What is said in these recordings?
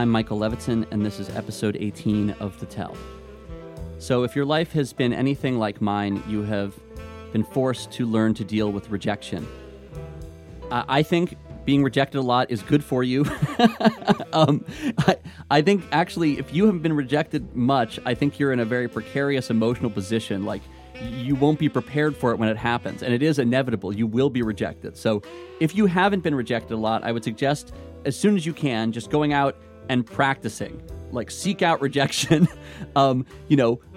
I'm Michael Levitson, and this is episode 18 of The Tell. So if your life has been anything like mine, you have been forced to learn to deal with rejection. I think being rejected a lot is good for you. I think, actually, if you haven't been rejected much, I think you're in a very precarious emotional position. Like, you won't be prepared for it when it happens, and it is inevitable. You will be rejected. So if you haven't been rejected a lot, I would suggest, as soon as you can, just going out and practicing. Like, seek out rejection. Aim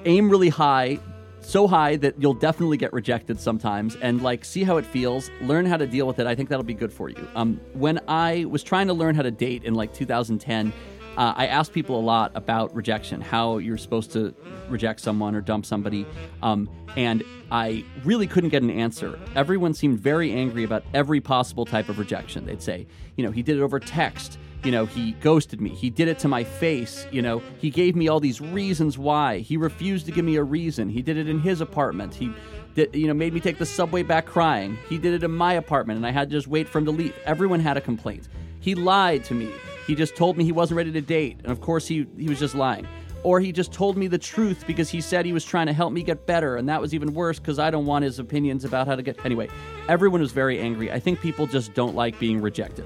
really high, so high that you'll definitely get rejected sometimes, and see how it feels, learn how to deal with it. I think that'll be good for you. When I was trying to learn how to date in 2010, I asked people a lot about rejection, how you're supposed to reject someone or dump somebody, and I really couldn't get an answer. Everyone seemed very angry about every possible type of rejection. They'd say, he did it over text, he ghosted me, he did it to my face, he gave me all these reasons why, he refused to give me a reason, he did it in his apartment, he did, made me take the subway back crying, he did it in my apartment and I had to just wait for him to leave. Everyone had a complaint. He lied to me. He just told me he wasn't ready to date, and of course he was just lying. Or he just told me the truth because he said he was trying to help me get better, and that was even worse because I don't want his opinions about how to get... Anyway, everyone was very angry. I think people just don't like being rejected.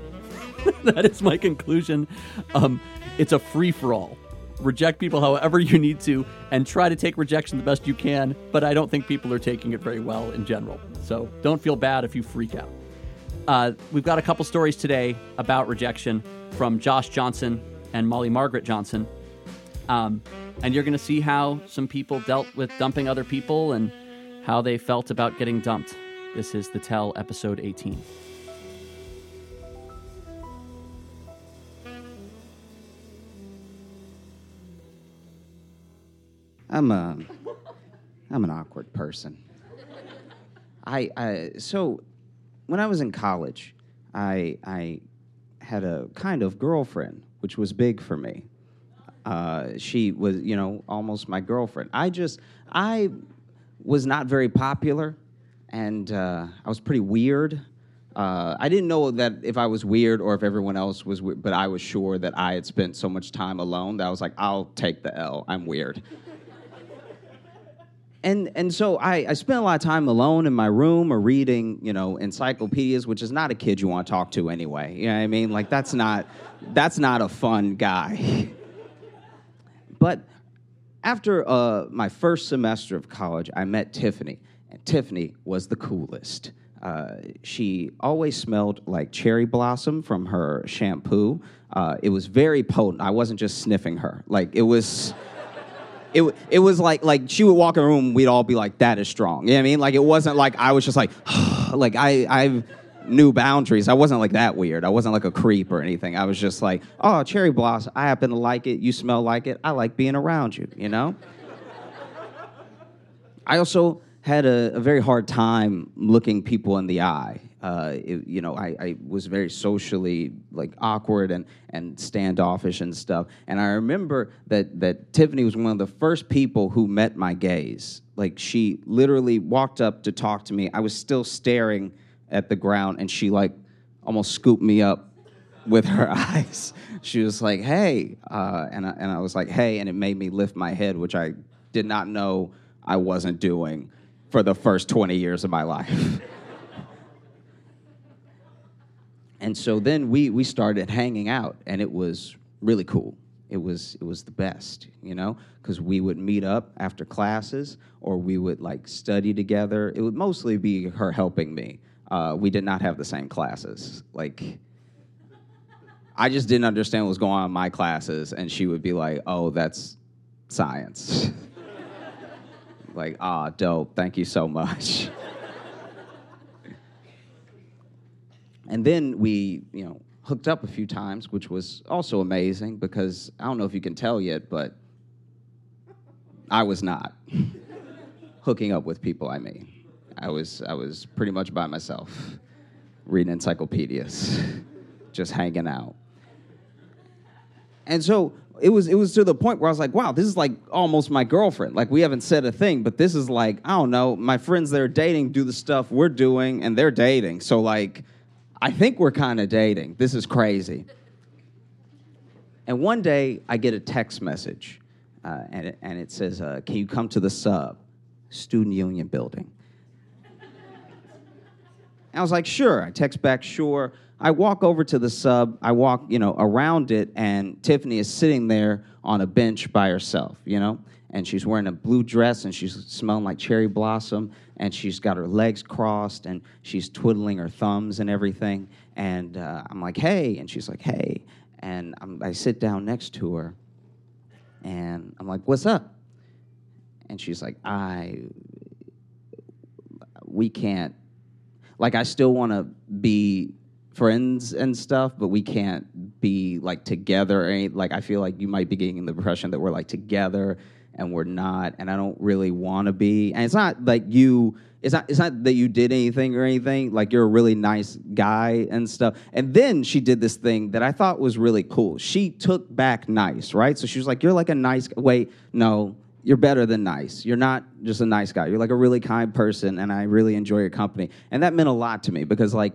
That is my conclusion. It's a free-for-all. Reject people however you need to, and try to take rejection the best you can, but I don't think people are taking it very well in general. So don't feel bad if you freak out. We've got a couple stories today about rejection from Josh Johnson and Molly Margaret Johnson. And you're going to see how some people dealt with dumping other people and how they felt about getting dumped. This is The Tell, episode 18. I'm an awkward person. So when I was in college, I had a kind of girlfriend, which was big for me. She was, almost my girlfriend. I was not very popular, and I was pretty weird. I didn't know that if I was weird or if everyone else was weird, but I was sure that I had spent so much time alone that I was like, I'll take the L, I'm weird. And so I spent a lot of time alone in my room or reading, encyclopedias, which is not a kid you want to talk to anyway. You know what I mean? That's not a fun guy. But after my first semester of college, I met Tiffany, and Tiffany was the coolest. She always smelled like cherry blossom from her shampoo. It was very potent. I wasn't just sniffing her. It was... It was like she would walk in the room, we'd all be like, that is strong. You know what I mean? It wasn't like I was just like, I knew boundaries. I wasn't that weird. I wasn't a creep or anything. I was just like, oh, cherry blossom. I happen to like it. You smell like it. I like being around you, I also had a very hard time looking people in the eye. I was very socially awkward and standoffish and stuff. And I remember that Tiffany was one of the first people who met my gaze. She literally walked up to talk to me. I was still staring at the ground, and she almost scooped me up with her eyes. She was like, "Hey," and I was like, "Hey," and it made me lift my head, which I did not know I wasn't doing for the first 20 years of my life. And so then we started hanging out, and it was really cool. It was the best, because we would meet up after classes, or we would study together. It would mostly be her helping me. We did not have the same classes. I just didn't understand what was going on in my classes, and she would be like, "Oh, that's science." "Ah, dope. Thank you so much." And then we, hooked up a few times, which was also amazing because I don't know if you can tell yet, but I was not hooking up with people. I mean, I was pretty much by myself, reading encyclopedias, just hanging out. And so it was to the point where I was like, wow, this is almost my girlfriend. We haven't said a thing, but this is I don't know, my friends that are dating do the stuff we're doing, and they're dating. So I think we're kind of dating. This is crazy. And one day, I get a text message, and it says, can you come to the sub, Student Union Building? I was like, sure. I text back, sure. I walk over to the sub. I walk, around it, and Tiffany is sitting there on a bench by herself, and she's wearing a blue dress, and she's smelling like cherry blossom, and she's got her legs crossed, and she's twiddling her thumbs and everything. And I'm like, hey, and she's like, hey. And I sit down next to her, and I'm like, what's up? And she's like, we can't, like, I still want to be friends and stuff, but we can't be, like, together. Like, I feel like you might be getting the impression that we're, like, together, and we're not, and I don't really want to be. And it's not like it's not that you did anything or anything. Like, you're a really nice guy and stuff. And then she did this thing that I thought was really cool. She took back nice, right? So she was like, you're like a nice, wait, no, you're better than nice. You're not just a nice guy. You're like a really kind person, and I really enjoy your company. And that meant a lot to me, because, like,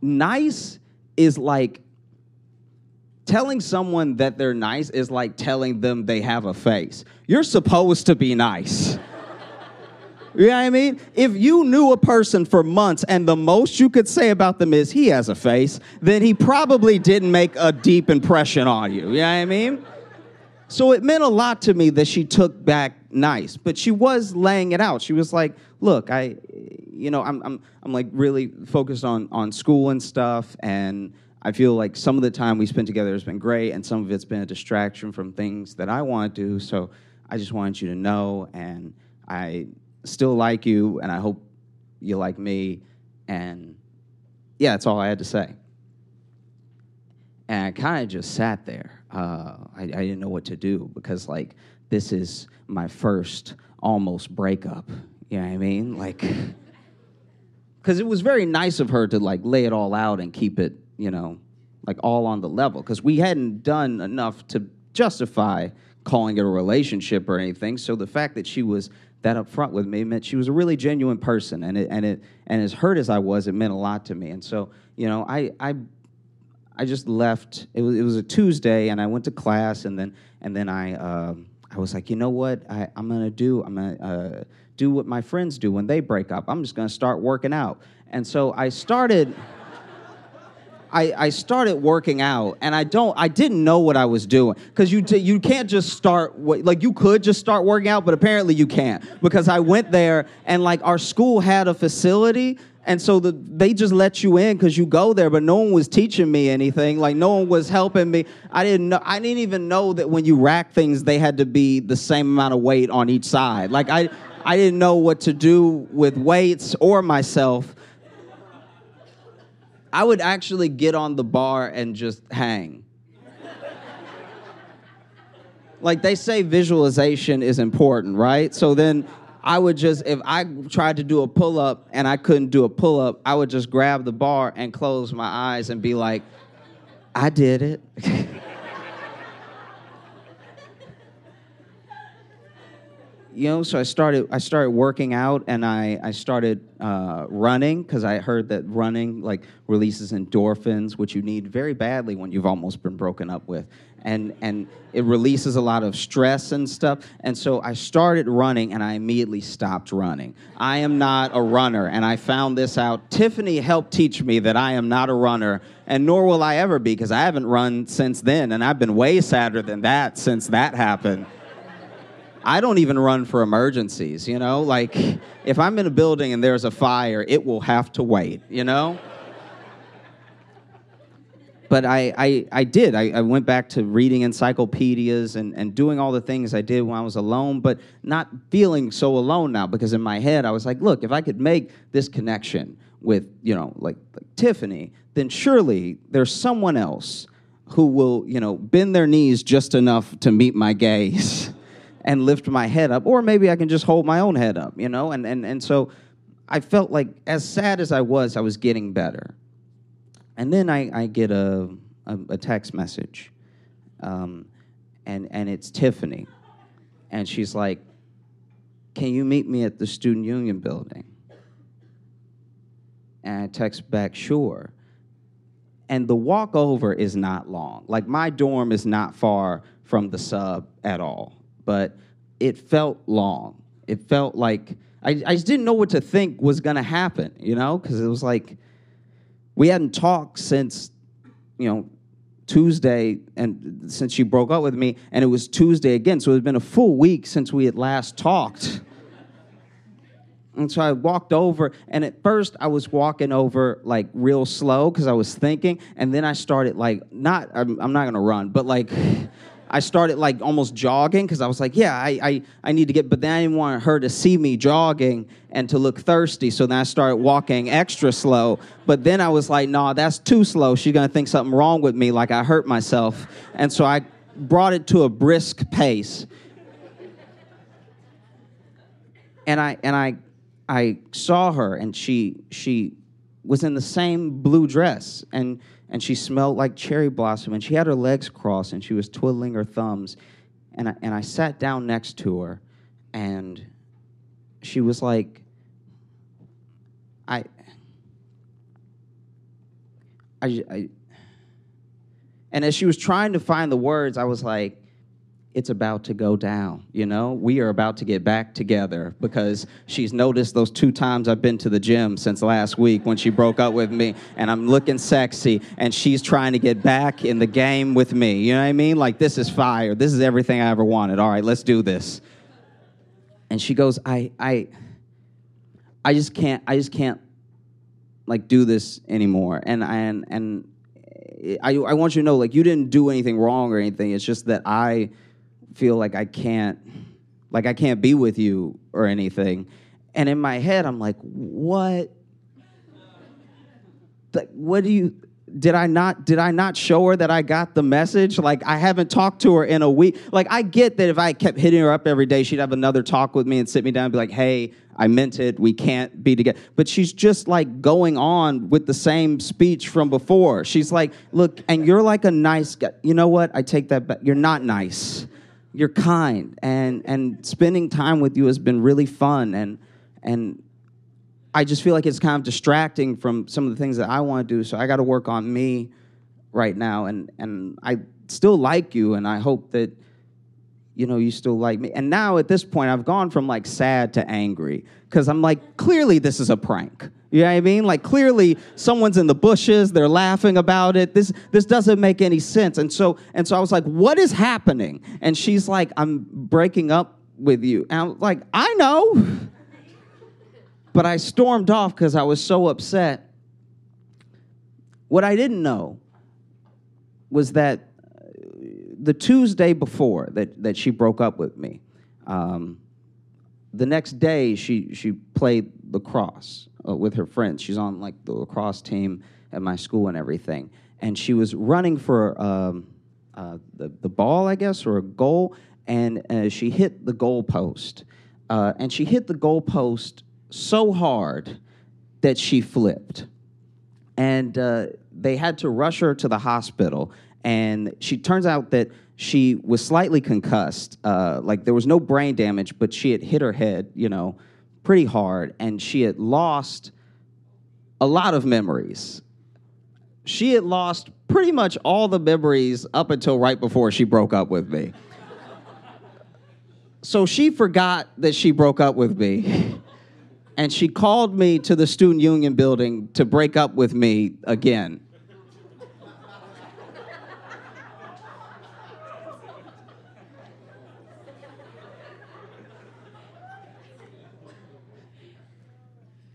nice is like, telling someone that they're nice is like telling them they have a face. You're supposed to be nice. You know what I mean? If you knew a person for months and the most you could say about them is he has a face, then he probably didn't make a deep impression on you. You know what I mean? So it meant a lot to me that she took back nice, but she was laying it out. She was like, "Look, I'm like really focused on school and stuff, and I feel like some of the time we spent together has been great, and some of it's been a distraction from things that I want to do, so I just wanted you to know, and I still like you, and I hope you like me, and yeah, that's all I had to say." And I kind of just sat there. I didn't know what to do, because, like, this is my first almost breakup, you know what I mean? Like, because it was very nice of her to, like, lay it all out and keep it, like, all on the level, because we hadn't done enough to justify calling it a relationship or anything. So the fact that she was that upfront with me meant she was a really genuine person, and as hurt as I was, it meant a lot to me. And so, I just left. It was a Tuesday, and I went to class, and then I was like, you know what? I'm gonna do what my friends do when they break up. I'm just gonna start working out. And so I started. I started working out, and I didn't know what I was doing, because you can't just start, like, you could just start working out, but apparently you can't, because I went there, and, like, our school had a facility, and so they just let you in because you go there, but no one was teaching me anything, like, no one was helping me. I didn't even know that when you rack things, they had to be the same amount of weight on each side. Like, I didn't know what to do with weights or myself. I would actually get on the bar and just hang. Like, they say visualization is important, right? So then I would just, if I tried to do a pull-up and I couldn't do a pull-up, I would just grab the bar and close my eyes and be like, I did it. So I started working out, and I started running, because I heard that running, like, releases endorphins, which you need very badly when you've almost been broken up with. And it releases a lot of stress and stuff. And so I started running, and I immediately stopped running. I am not a runner, and I found this out. Tiffany helped teach me that I am not a runner, and nor will I ever be, because I haven't run since then, and I've been way sadder than that since that happened. I don't even run for emergencies, Like, if I'm in a building and there's a fire, it will have to wait, But I did. I went back to reading encyclopedias and doing all the things I did when I was alone, but not feeling so alone now, because in my head I was like, look, if I could make this connection with, like Tiffany, then surely there's someone else who will, bend their knees just enough to meet my gaze. And lift my head up, or maybe I can just hold my own head up, And so I felt like, as sad as I was getting better. And then I get a text message, and it's Tiffany, and she's like, "Can you meet me at the Student Union Building?" And I text back, "Sure." And the walk over is not long. Like, my dorm is not far from the sub at all. But it felt long. It felt like, I just didn't know what to think was going to happen, you know? Because it was like, we hadn't talked since, you know, Tuesday, and since she broke up with me, and it was Tuesday again. So it had been a full week since we had last talked. And so I walked over, and at first I was walking over like real slow because I was thinking, and then I started like, I'm not going to run, but like I started like almost jogging because I was like, yeah, I need to get, but then I didn't want her to see me jogging and to look thirsty, so then I started walking extra slow, but then I was like, nah, that's too slow. She's going to think something wrong with me, like I hurt myself. And so I brought it to a brisk pace. And I saw her, and she was in the same blue dress, and she smelled like cherry blossom, and she had her legs crossed, and she was twiddling her thumbs. And I sat down next to her, and she was like, I and as she was trying to find the words, I was like, it's about to go down, you know? We are about to get back together, because she's noticed those 2 times I've been to the gym since last week when she broke up with me, and I'm looking sexy, and she's trying to get back in the game with me. You know what I mean? Like, this is fire. This is everything I ever wanted. All right, let's do this. And she goes, I just can't like do this anymore. And I want you to know, like, you didn't do anything wrong or anything. It's just that I feel like I can't be with you or anything. And in my head, I'm like, what? Like, what do you, did I not show her that I got the message? Like, I haven't talked to her in a week. Like, I get that if I kept hitting her up every day, she'd have another talk with me and sit me down and be like, hey, I meant it, we can't be together. But she's just like going on with the same speech from before. She's like, look, and you're like a nice guy. You know what, I take that back. You're not nice. You're kind, and spending time with you has been really fun, and I just feel like it's kind of distracting from some of the things that I want to do, so I got to work on me right now, and I still like you, and I hope that, you know, you still like me. And now at this point, I've gone from like sad to angry, because I'm like, clearly this is a prank. You know what I mean? Like, clearly someone's in the bushes, they're laughing about it. This doesn't make any sense. And so I was like, what is happening? And she's like, I'm breaking up with you. And I'm like, I know. But I stormed off because I was so upset. What I didn't know was that the Tuesday before that she broke up with me, the next day she played lacrosse with her friends. She's on like the lacrosse team at my school and everything. And she was running for the ball, I guess, or a goal, and she hit the goal post. And she hit the goal post so hard that she flipped. And they had to rush her to the hospital. And she turns out that she was slightly concussed. Like, there was no brain damage, but she had hit her head, you know, pretty hard, and she had lost a lot of memories. She had lost pretty much all the memories up until right before she broke up with me. So she forgot that she broke up with me, and she called me to the student union building to break up with me again.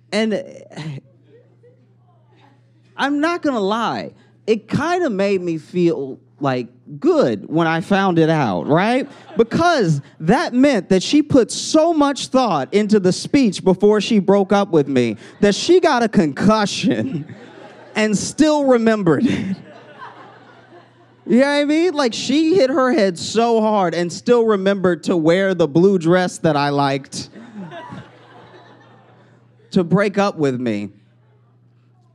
And I'm not going to lie, it kind of made me feel like good when I found it out, right? Because that meant that she put so much thought into the speech before she broke up with me that she got a concussion and still remembered it. You know what I mean? Like, she hit her head so hard and still remembered to wear the blue dress that I liked to break up with me.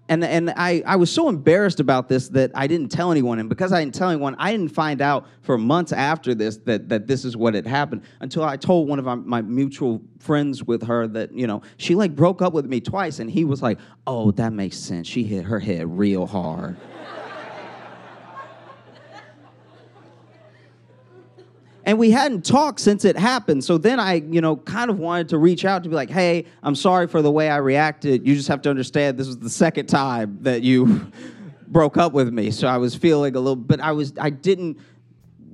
And I was so embarrassed about this that I didn't tell anyone. And because I didn't tell anyone, I didn't find out for months after this that this is what had happened, until I told one of my mutual friends with her that, you know, she like broke up with me twice. And he was like, oh, that makes sense. She hit her head real hard. And we hadn't talked since it happened. So then I, kind of wanted to reach out to be like, hey, I'm sorry for the way I reacted. You just have to understand this was the second time that you broke up with me. So I was feeling a little, but I didn't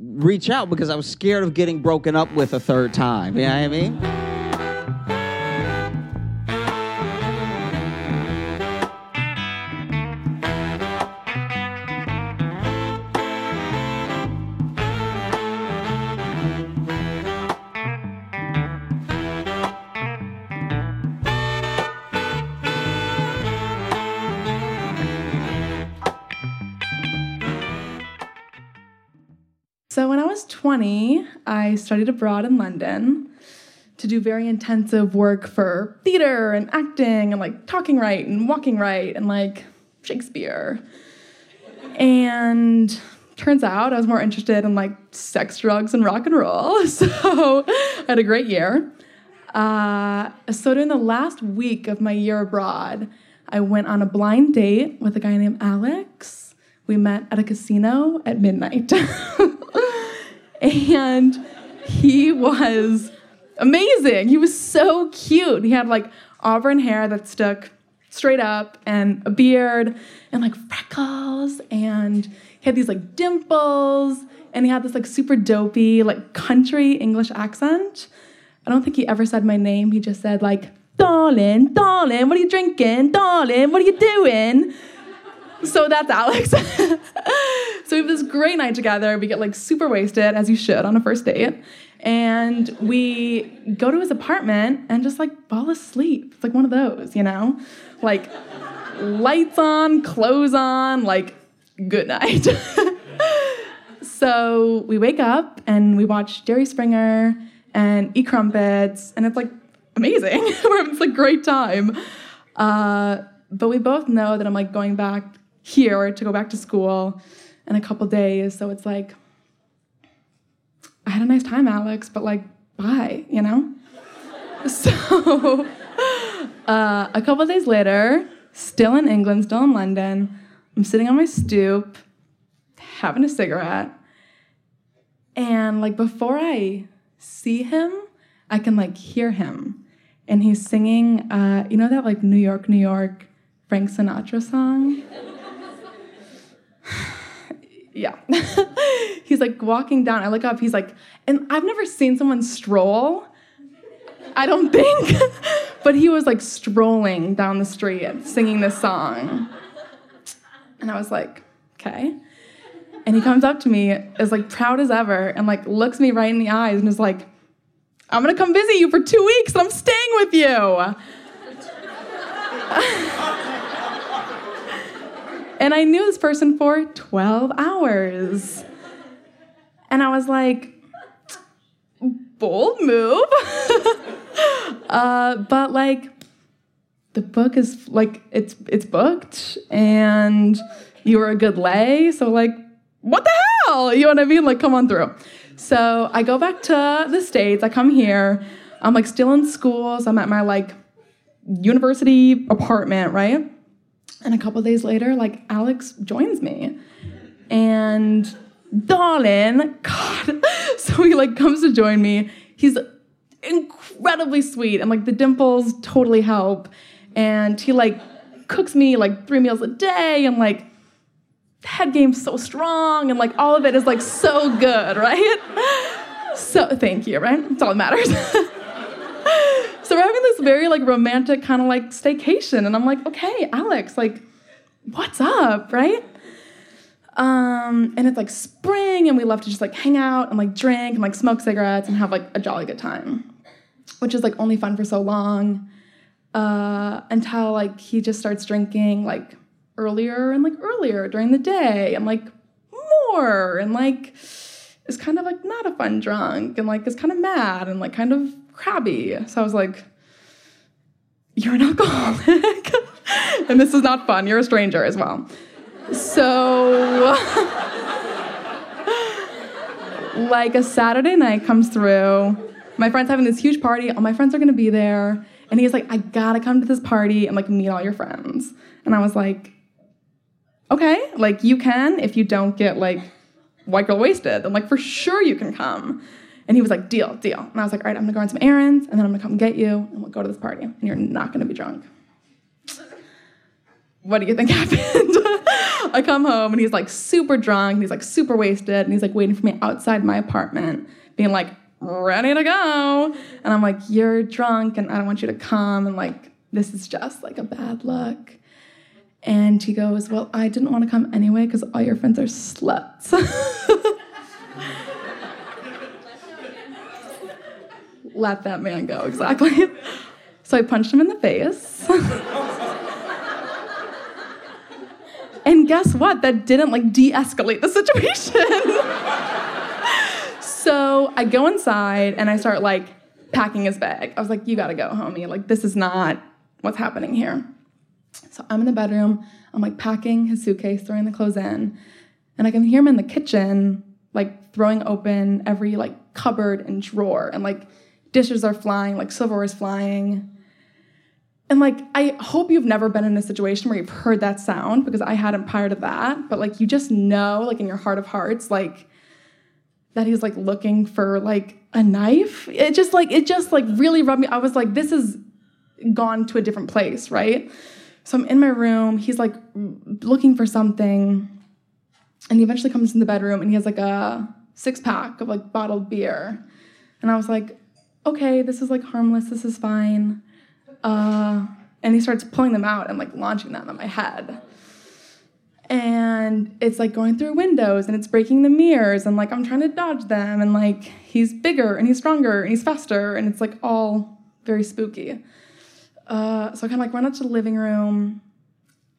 reach out because I was scared of getting broken up with a third time. You know what I mean? So when I was 20, I studied abroad in London to do very intensive work for theater and acting and like talking right and walking right and like Shakespeare. And turns out I was more interested in like sex, drugs, and rock and roll. So I had a great year. So during the last week of my year abroad, I went on a blind date with a guy named Alex. We met at a casino at midnight. And he was amazing. He was so cute. He had like auburn hair that stuck straight up and a beard and like freckles. And he had these like dimples. And he had this like super dopey like country English accent. I don't think he ever said my name. He just said like, darling, darling, what are you drinking? Darling, what are you doing? So that's Alex. So we have this great night together. We get like super wasted, as you should on a first date. And we go to his apartment and just like fall asleep. It's like one of those, Like lights on, clothes on, like good night. So we wake up and we watch Jerry Springer and E-Crumpets. And it's like amazing. We're having like great time. But we both know that I'm like going back here to go back to school in a couple days. So it's like, I had a nice time, Alex, but like, bye, So a couple days later, still in England, still in London, I'm sitting on my stoop, having a cigarette. And like before I see him, I can like hear him. And he's singing, that like New York, New York, Frank Sinatra song? Yeah. He's like walking down. I look up. He's like, and I've never seen someone stroll. I don't think. But he was like strolling down the street singing this song. And I was like, okay. And he comes up to me, is like proud as ever, and like looks me right in the eyes and is like, I'm going to come visit you for 2 weeks. And I'm staying with you. And I knew this person for 12 hours. And I was like, bold move. But like, the book is like, it's booked and you were a good lay. So like, what the hell? You know what I mean? Like, come on through. So I go back to the States. I come here. I'm like still in school. So I'm at my like university apartment, right? And a couple days later, like, Alex joins me. And darling, God. So he, like, comes to join me. He's incredibly sweet. And, like, the dimples totally help. And he, like, cooks me, like, 3 meals a day. And, like, head game's so strong. And, like, all of it is, like, so good, right? So thank you, right? That's all that matters. So we're having this very, like, romantic kind of, like, staycation. And I'm like, okay, Alex, like, what's up, right? And it's, like, spring, and we love to just, like, hang out and, like, drink and, like, smoke cigarettes and have, like, a jolly good time, which is, like, only fun for so long until, like, he just starts drinking, like, earlier and, like, earlier during the day and, like, more and, like, is kind of, like, not a fun drunk and, like, is kind of mad and, like, kind of crabby. So I was like, you're an alcoholic. And this is not fun. You're a stranger as well. So like a Saturday night comes through. My friend's having this huge party. All my friends are going to be there. And he's like, I gotta come to this party and like meet all your friends. And I was like, okay, like you can if you don't get like white girl wasted. I'm like, for sure you can come. And he was like, deal, deal. And I was like, all right, I'm going to go on some errands, and then I'm going to come get you, and we'll go to this party, and you're not going to be drunk. What do you think happened? I come home, and he's, like, super drunk, and he's, like, super wasted, and he's, like, waiting for me outside my apartment, being, like, ready to go. And I'm, like, you're drunk, and I don't want you to come, and, like, this is just, like, a bad look. And he goes, well, I didn't want to come anyway because all your friends are sluts. Let that man go, exactly. So I punched him in the face. And guess what? That didn't, like, de-escalate the situation. So I go inside, and I start, like, packing his bag. I was like, you got to go, homie. Like, this is not what's happening here. So I'm in the bedroom. I'm, like, packing his suitcase, throwing the clothes in. And I can hear him in the kitchen, like, throwing open every, like, cupboard and drawer. And, like, dishes are flying, like, silverware is flying. And, like, I hope you've never been in a situation where you've heard that sound, because I hadn't prior to that. But, like, you just know, like, in your heart of hearts, like, that he's, like, looking for, like, a knife. It just really rubbed me. I was like, this has gone to a different place, right? So I'm in my room. He's, like, looking for something. And he eventually comes in the bedroom, and he has, like, a six-pack of, like, bottled beer. And I was like, okay, this is, like, harmless. This is fine. And he starts pulling them out and, like, launching them at my head. And it's, like, going through windows, and it's breaking the mirrors. And, like, I'm trying to dodge them. And, like, he's bigger, and he's stronger, and he's faster. And it's, like, all very spooky. So I kind of, like, run out to the living room,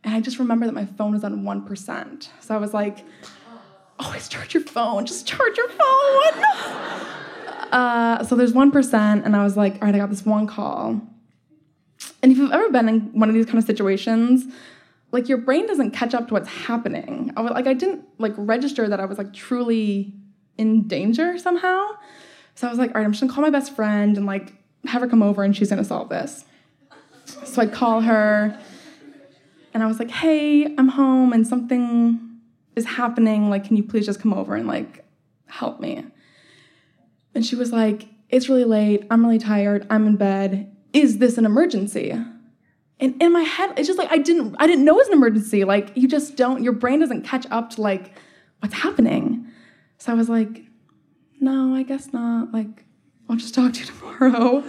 and I just remember that my phone was on 1%. So I was like, always charge your phone. Just charge your phone. So there's 1%, and I was like, all right, I got this one call. And if you've ever been in one of these kind of situations, like, your brain doesn't catch up to what's happening. I was, like, I didn't, like, register that I was, like, truly in danger somehow. So I was like, all right, I'm just going to call my best friend and, like, have her come over, and she's going to solve this. So I call her, and I was like, hey, I'm home, and something is happening. Like, can you please just come over and, like, help me? And she was like, it's really late. I'm really tired. I'm in bed. Is this an emergency? And in my head, it's just like, I didn't know it was an emergency. Like, you just don't, your brain doesn't catch up to, like, what's happening. So I was like, no, I guess not. Like, I'll just talk to you tomorrow.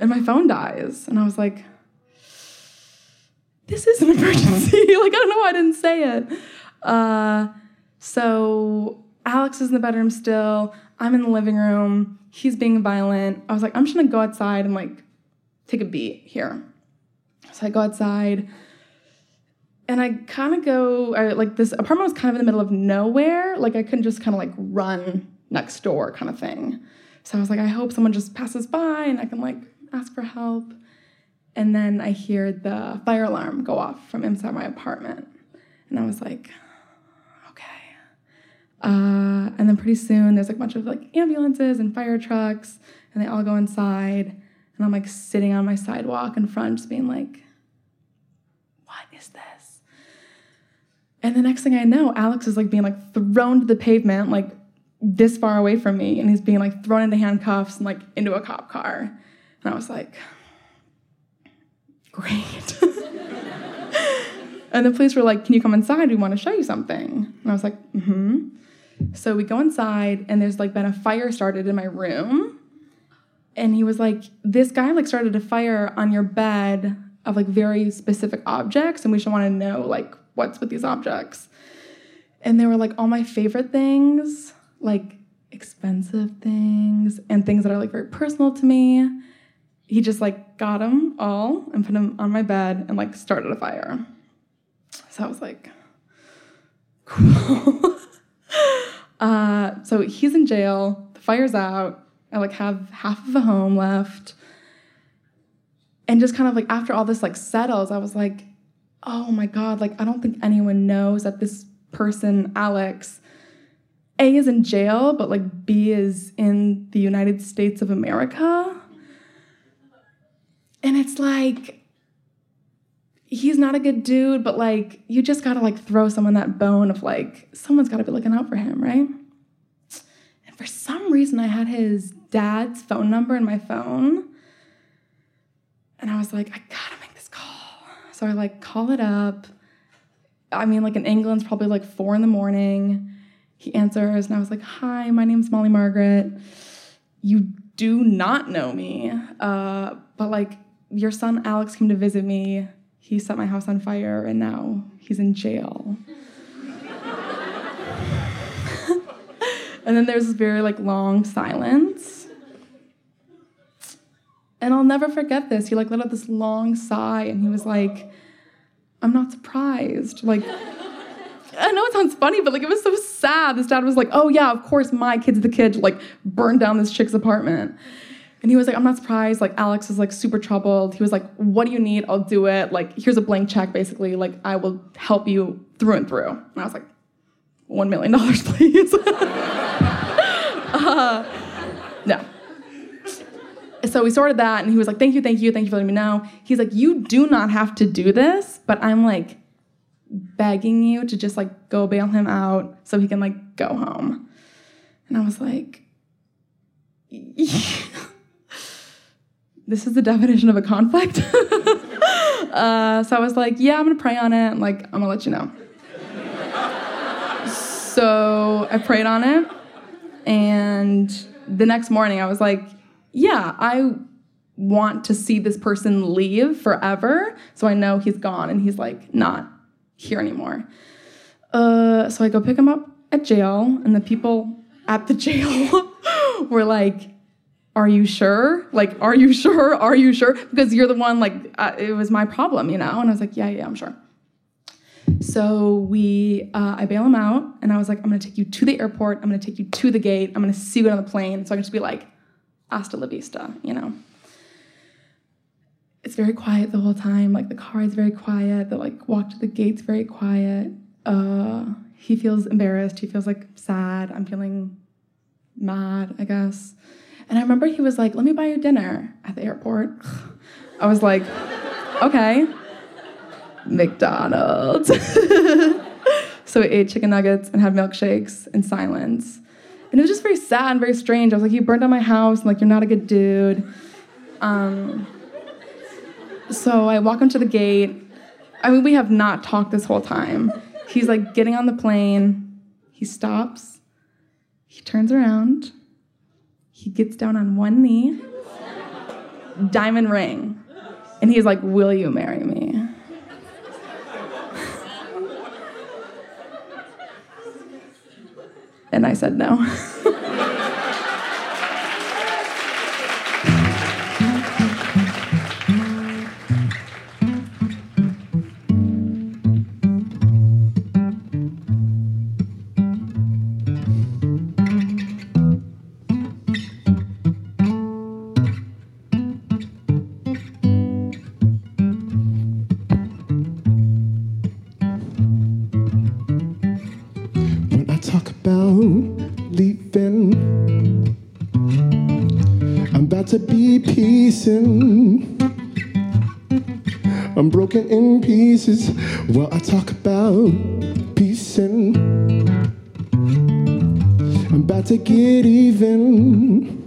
And my phone dies. And I was like, this is an emergency. Like, I don't know why I didn't say it. So Alex is in the bedroom still. I'm in the living room. He's being violent. I was like, I'm just going to go outside and, like, take a beat here. So I go outside. And I kind of go, like, this apartment was kind of in the middle of nowhere. Like, I couldn't just kind of, like, run next door kind of thing. So I was like, I hope someone just passes by and I can, like, ask for help. And then I hear the fire alarm go off from inside my apartment. And I was like, okay. And then pretty soon there's, like, a bunch of, like, ambulances and fire trucks, and they all go inside. And I'm, like, sitting on my sidewalk in front just being like, what is this? And the next thing I know, Alex is, like, being, like, thrown to the pavement, like, this far away from me. And he's being, like, thrown into handcuffs and, like, into a cop car. And I was like, great. And the police were like, can you come inside? We want to show you something. And I was like, mm-hmm. So we go inside, and there's, like, been a fire started in my room. And he was like, this guy, like, started a fire on your bed of, like, very specific objects, and we should want to know, like, what's with these objects. And they were, like, all my favorite things, like, expensive things and things that are, like, very personal to me. He just, like, got them all and put them on my bed and, like, started a fire. So I was like, cool. So he's in jail. The fire's out. I, like, have half of a home left. And just kind of, like, after all this, like, settles, I was like, oh, my God. Like, I don't think anyone knows that this person, Alex, A, is in jail, but, like, B, is in the United States of America. And it's like, he's not a good dude, but, like, you just got to, like, throw someone that bone of, like, someone's got to be looking out for him, right? And And for some reason, I had his dad's phone number in my phone. And I was like, I gotta make this call. So I, like, call it up. I mean, like, in England, it's probably, like, 4 a.m. He answers, and I was like, hi, my name's Molly Margaret. You do not know me, but, like, your son Alex came to visit me. He set my house on fire, and now he's in jail. And then there's this very, like, long silence. And I'll never forget this. He, like, let out this long sigh, and he was like, I'm not surprised. Like, I know it sounds funny, but, like, it was so sad. This dad was like, oh, yeah, of course, my kid's the kid, like, burned down this chick's apartment. And he was like, I'm not surprised. Like, Alex is, like, super troubled. He was like, what do you need? I'll do it. Like, here's a blank check, basically. Like, I will help you through and through. And I was like, $1 million, please. No. So we sorted that, and he was like, thank you for letting me know. He's like, you do not have to do this, but I'm, like, begging you to just, like, go bail him out so he can, like, go home. And I was like, yeah. This is the definition of a conflict. So I was like, yeah, I'm going to pray on it. And, like, I'm going to let you know. So I prayed on it. And the next morning I was like, yeah, I want to see this person leave forever. So I know he's gone and he's, like, not here anymore. So I go pick him up at jail. And the people at the jail were like, are you sure? Like, are you sure? Are you sure? Because you're the one, like, it was my problem, you know? And I was like, yeah, I'm sure. So I bail him out, and I was like, I'm going to take you to the airport. I'm going to take you to the gate. I'm going to see you on the plane. So I can just be like, hasta la vista, you know? It's very quiet the whole time. Like, the car is very quiet. The, like, walk to the gate's very quiet. He feels embarrassed. He feels, like, sad. I'm feeling mad, I guess. And I remember he was like, let me buy you dinner at the airport. I was like, okay. McDonald's. So we ate chicken nuggets and had milkshakes in silence. And it was just very sad and very strange. I was like, you burned down my house. And, like, you're not a good dude. So I walk him to the gate. I mean, we have not talked this whole time. He's, like, getting on the plane. He stops. He turns around. He gets down on one knee, diamond ring. And he's like, will you marry me? And I said no. I'm broken in pieces while I talk about piecing. I'm about to get even.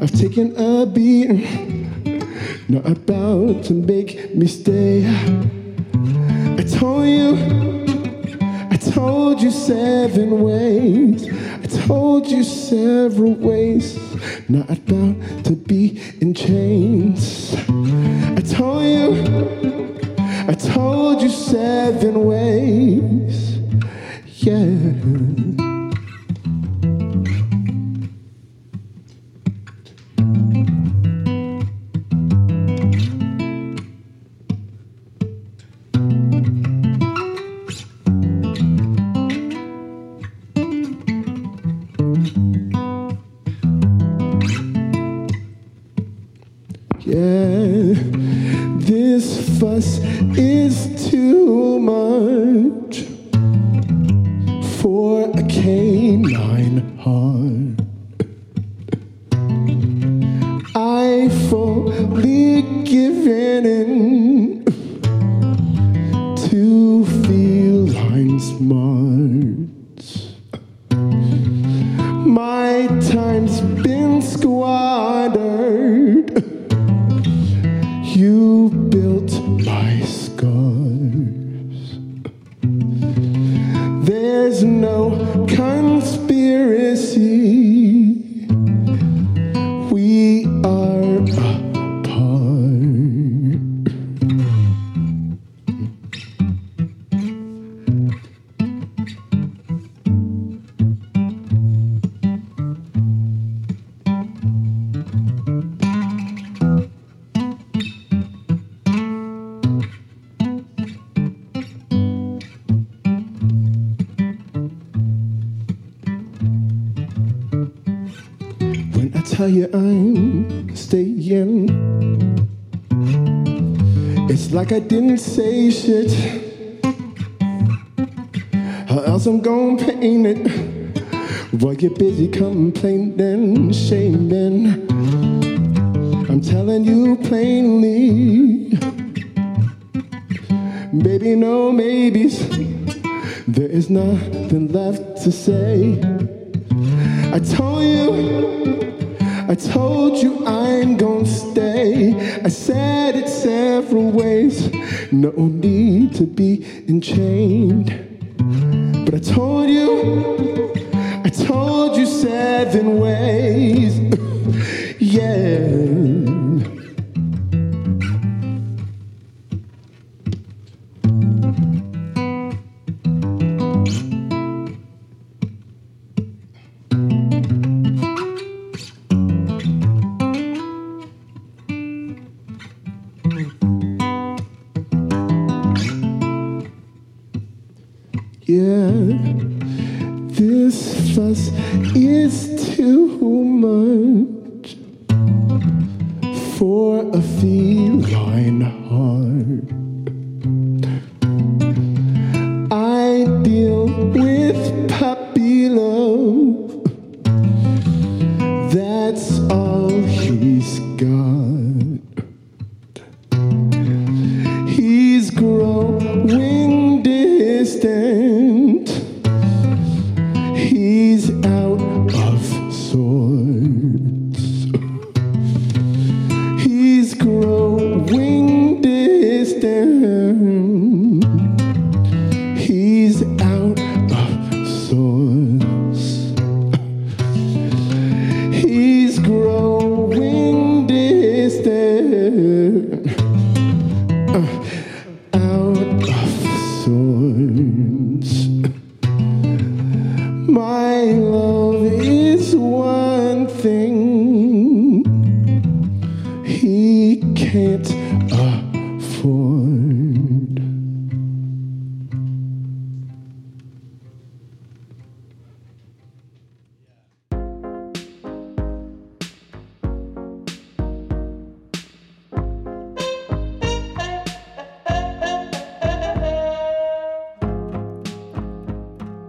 I've taken a beating, not about to make me stay. I told you 7 ways. I told you several ways. Not about to be in chains. I told you 7 ways. Yeah. To feel I'm smart. time's been squandered. You built my scars. There's no conspiracy. We are I'm staying. It's like I didn't say shit. How else I'm gonna paint it? While you're busy complaining, shaming, I'm telling you plainly. Baby, no maybes. There is nothing left to say. I told you, I told you I'm gonna stay. I said it several ways. No need to be enchained. But I told you 7 ways. Yeah. This fuss is too much for a feline heart. I deal with puppy love. That's all he's got. He's growing distant. He's out of sorts. He's growing distant. He's out of sorts. He's growing distant. Out of sorts. My love is one thing he can't afford.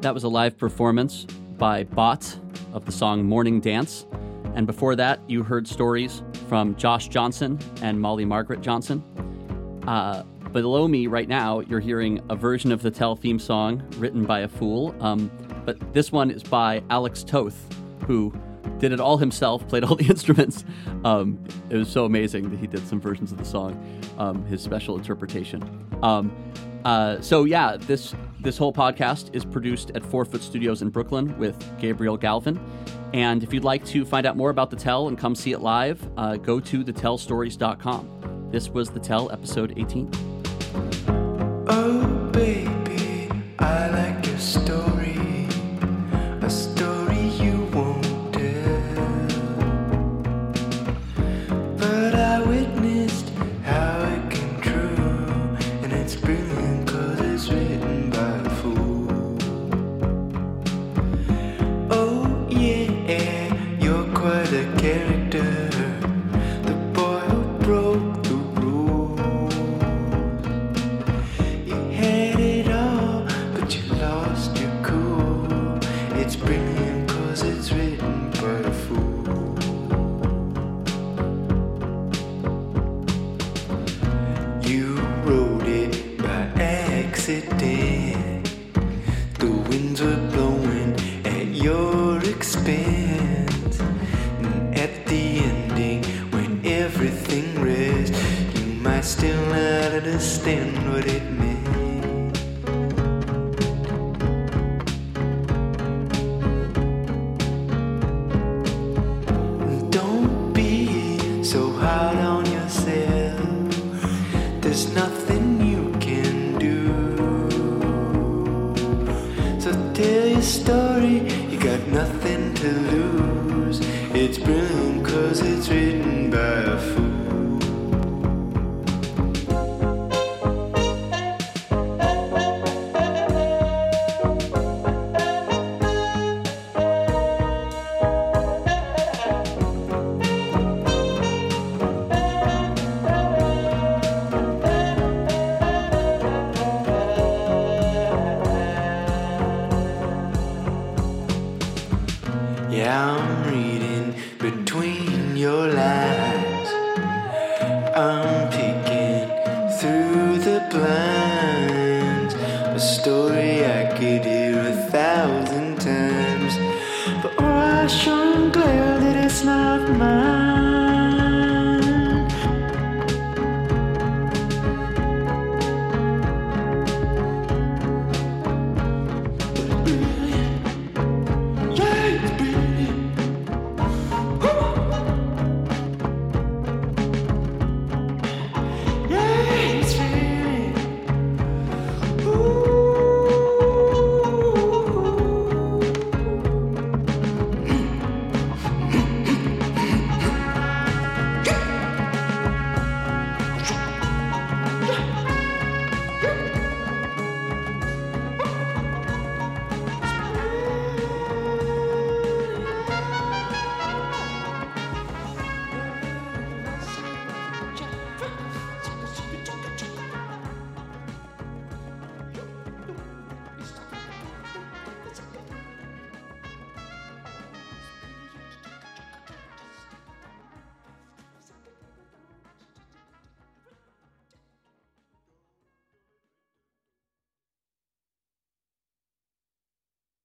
That was a live performance by Bot of the song Morning Dance. And before that, you heard stories from Josh Johnson and Molly Margaret Johnson. Below me right now, you're hearing a version of the Tell theme song written by a fool. But this one is by Alex Toth, who did it all himself, played all the instruments. It was so amazing that he did some versions of the song, his special interpretation. This whole podcast is produced at 4 Foot Studios in Brooklyn with Gabriel Galvin. And if you'd like to find out more about The Tell and come see it live, go to thetellstories.com. This was The Tell, episode 18. Oh, baby, I like your story. A story you won't tell. But I witnessed how it came true, and it's brilliant. The winds were blowing at your expense. understand what it meant. Don't be so hard on yourself. There's nothing you can do. So tell your story, you got nothing to lose. It's brilliant 'cause it's written by a fool.